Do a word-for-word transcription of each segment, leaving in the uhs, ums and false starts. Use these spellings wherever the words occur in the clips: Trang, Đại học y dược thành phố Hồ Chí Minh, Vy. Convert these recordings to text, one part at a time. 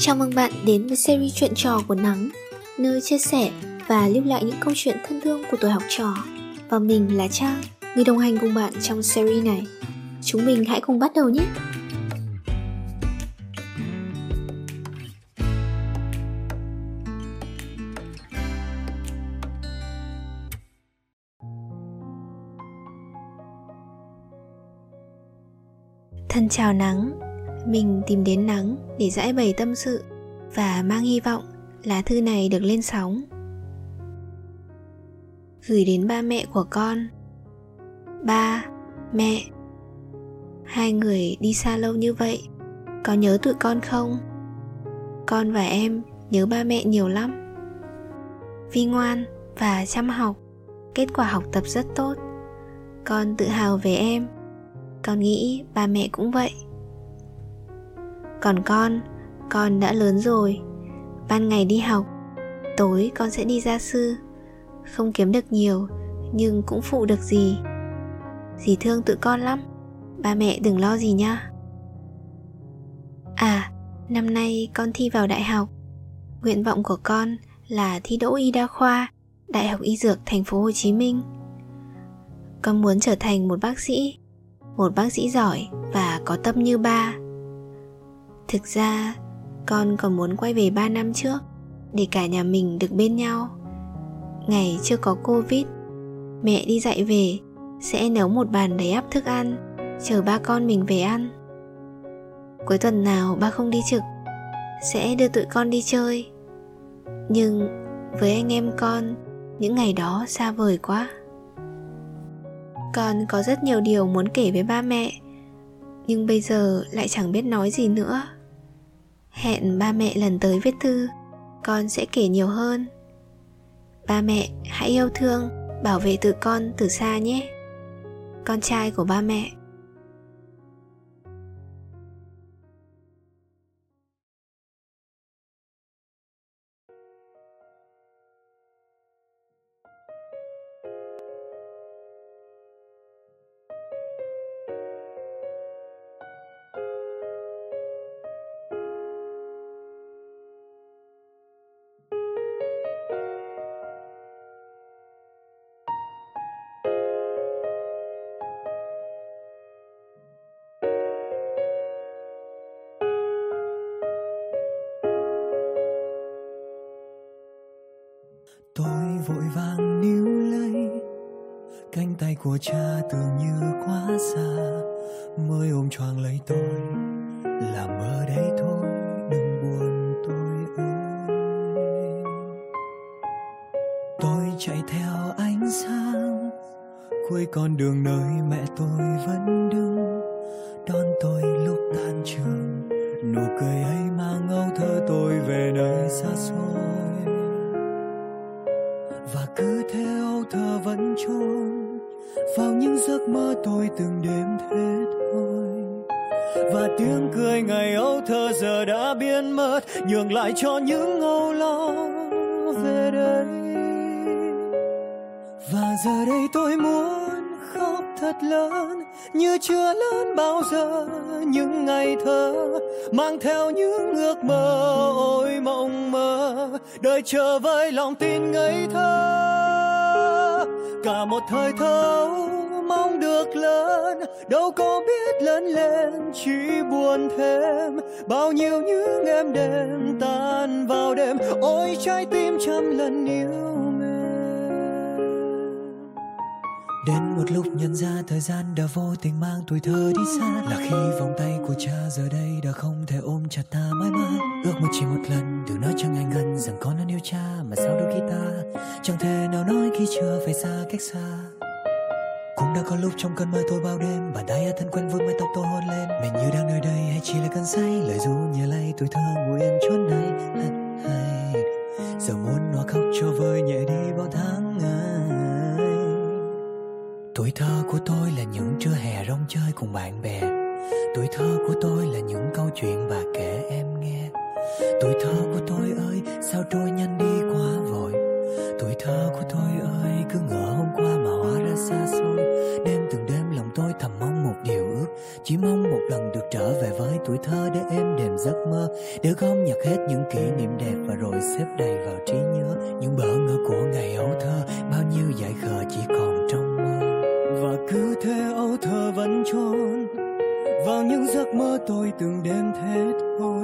Chào mừng bạn đến với series Chuyện trò của Nắng, nơi chia sẻ và lưu lại những câu chuyện thân thương của tuổi học trò. Và mình là Trang, người đồng hành cùng bạn trong series này. Chúng mình hãy cùng bắt đầu nhé! Thân chào Nắng, mình tìm đến Nắng để giải bày tâm sự và mang hy vọng lá thư này được lên sóng. Gửi đến ba mẹ của con. Ba, mẹ, hai người đi xa lâu như vậy, có nhớ tụi con không? Con và em nhớ ba mẹ nhiều lắm. Vy ngoan và chăm học, kết quả học tập rất tốt. Con tự hào về em. Con nghĩ ba mẹ cũng vậy. Còn con, con đã lớn rồi. Ban ngày đi học, tối con sẽ đi gia sư. Không kiếm được nhiều, nhưng cũng phụ được dì. Dì thương tụi con lắm. Ba mẹ đừng lo gì nha. À, năm nay con thi vào đại học. Nguyện vọng của con là thi đỗ y đa khoa Đại học y dược thành phố Hồ Chí Minh. Con muốn trở thành một bác sĩ, một bác sĩ giỏi và có tâm như ba. Thực ra, con còn muốn quay về ba năm trước để cả nhà mình được bên nhau. Ngày chưa có Covid, mẹ đi dạy về sẽ nấu một bàn đầy ắp thức ăn, chờ ba con mình về ăn. Cuối tuần nào ba không đi trực, sẽ đưa tụi con đi chơi. Nhưng với anh em con, những ngày đó xa vời quá. Con có rất nhiều điều muốn kể với ba mẹ, nhưng bây giờ lại chẳng biết nói gì nữa. Hẹn ba mẹ lần tới viết thư, con sẽ kể nhiều hơn. Ba mẹ hãy yêu thương, bảo vệ tụi con từ xa nhé. Con trai của ba mẹ. Tôi vội vàng níu lấy cánh tay của cha tưởng như quá xa, mới ôm choàng lấy tôi. Làm ở đây thôi, đừng buồn tôi ơi. Tôi chạy theo ánh sáng cuối con đường nơi mẹ tôi vẫn đứng đón tôi lúc tan trường. Nụ cười ấy mang âu thơ tôi về nơi xa xôi. Và cứ thế âu thơ vẫn trốn vào những giấc mơ tôi từng đêm thế thôi. Và tiếng cười ngày âu thơ giờ đã biến mất, nhường lại cho những âu lo về đây. Và giờ đây tôi muốn khóc thật lớn, như chưa lớn bao giờ những ngày thơ, mang theo những ước mơ ôi mộng mơ, đời chờ với lòng tin ngây thơ. Cả một thời thơ mong được lớn, đâu có biết lớn lên chỉ buồn thêm. Bao nhiêu những em đêm tan vào đêm, ôi trái tim trăm lần yêu đến. Một lúc nhận ra thời gian đã vô tình mang tuổi thơ đi xa, là khi vòng tay của cha giờ đây đã không thể ôm chặt ta mãi mãi. Ước một chỉ một lần đừng nói chẳng anh ngần rằng con đang yêu cha, mà sao đôi khi ta chẳng thể nào nói khi chưa phải xa cách xa. Cũng đã có lúc trong cơn mơ tôi bao đêm, bàn tay thân quen vương mái tóc tôi hôn lên. Mình như đang nơi đây hay chỉ là cơn say, lời ru nhẹ lay tuổi thơ ngồi yên chốn này. Giờ muốn nó khóc cho vơi nhẹ đi bao tháng ngày. Tuổi thơ của tôi là những trưa hè rong chơi cùng bạn bè. Tuổi thơ của tôi là những câu chuyện bà kể em nghe. Tuổi thơ của tôi ơi, sao trôi nhanh đi quá vội. Tuổi thơ của tôi ơi, cứ ngỡ hôm qua mà hóa ra xa xôi. Đêm từng đêm lòng tôi thầm mong một điều ước, Chỉ mong một lần được trở về với tuổi thơ để êm đềm giấc mơ, để gom nhặt hết những kỷ niệm đẹp và rồi xếp đầy vào trí nhớ. Những bỡ ngỡ của ngày ấu thơ, bao nhiêu dại khờ chỉ còn trong mơ. Và cứ thế ấu thơ vẫn trốn vào những giấc mơ tôi từng đêm thế thôi.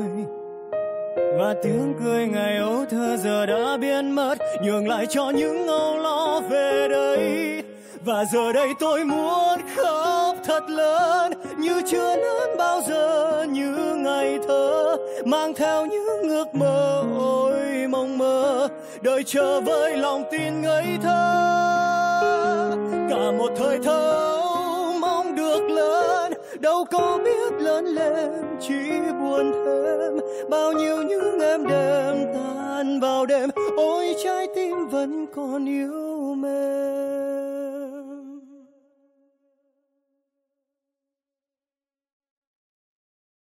Và tiếng cười ngày ấu thơ giờ đã biến mất, nhường lại cho những âu lo về đây. Và giờ đây tôi muốn khóc thật lớn, như chưa nỡ bao giờ, như ngày thơ, mang theo những ước mơ ôi mong mơ, đời chờ với lòng tin ngây thơ. Cả một thời thơ mong được lớn, đâu có biết lớn lên chỉ buồn thêm. Bao nhiêu những em đêm tan vào đêm, ôi trái tim vẫn còn yêu mến.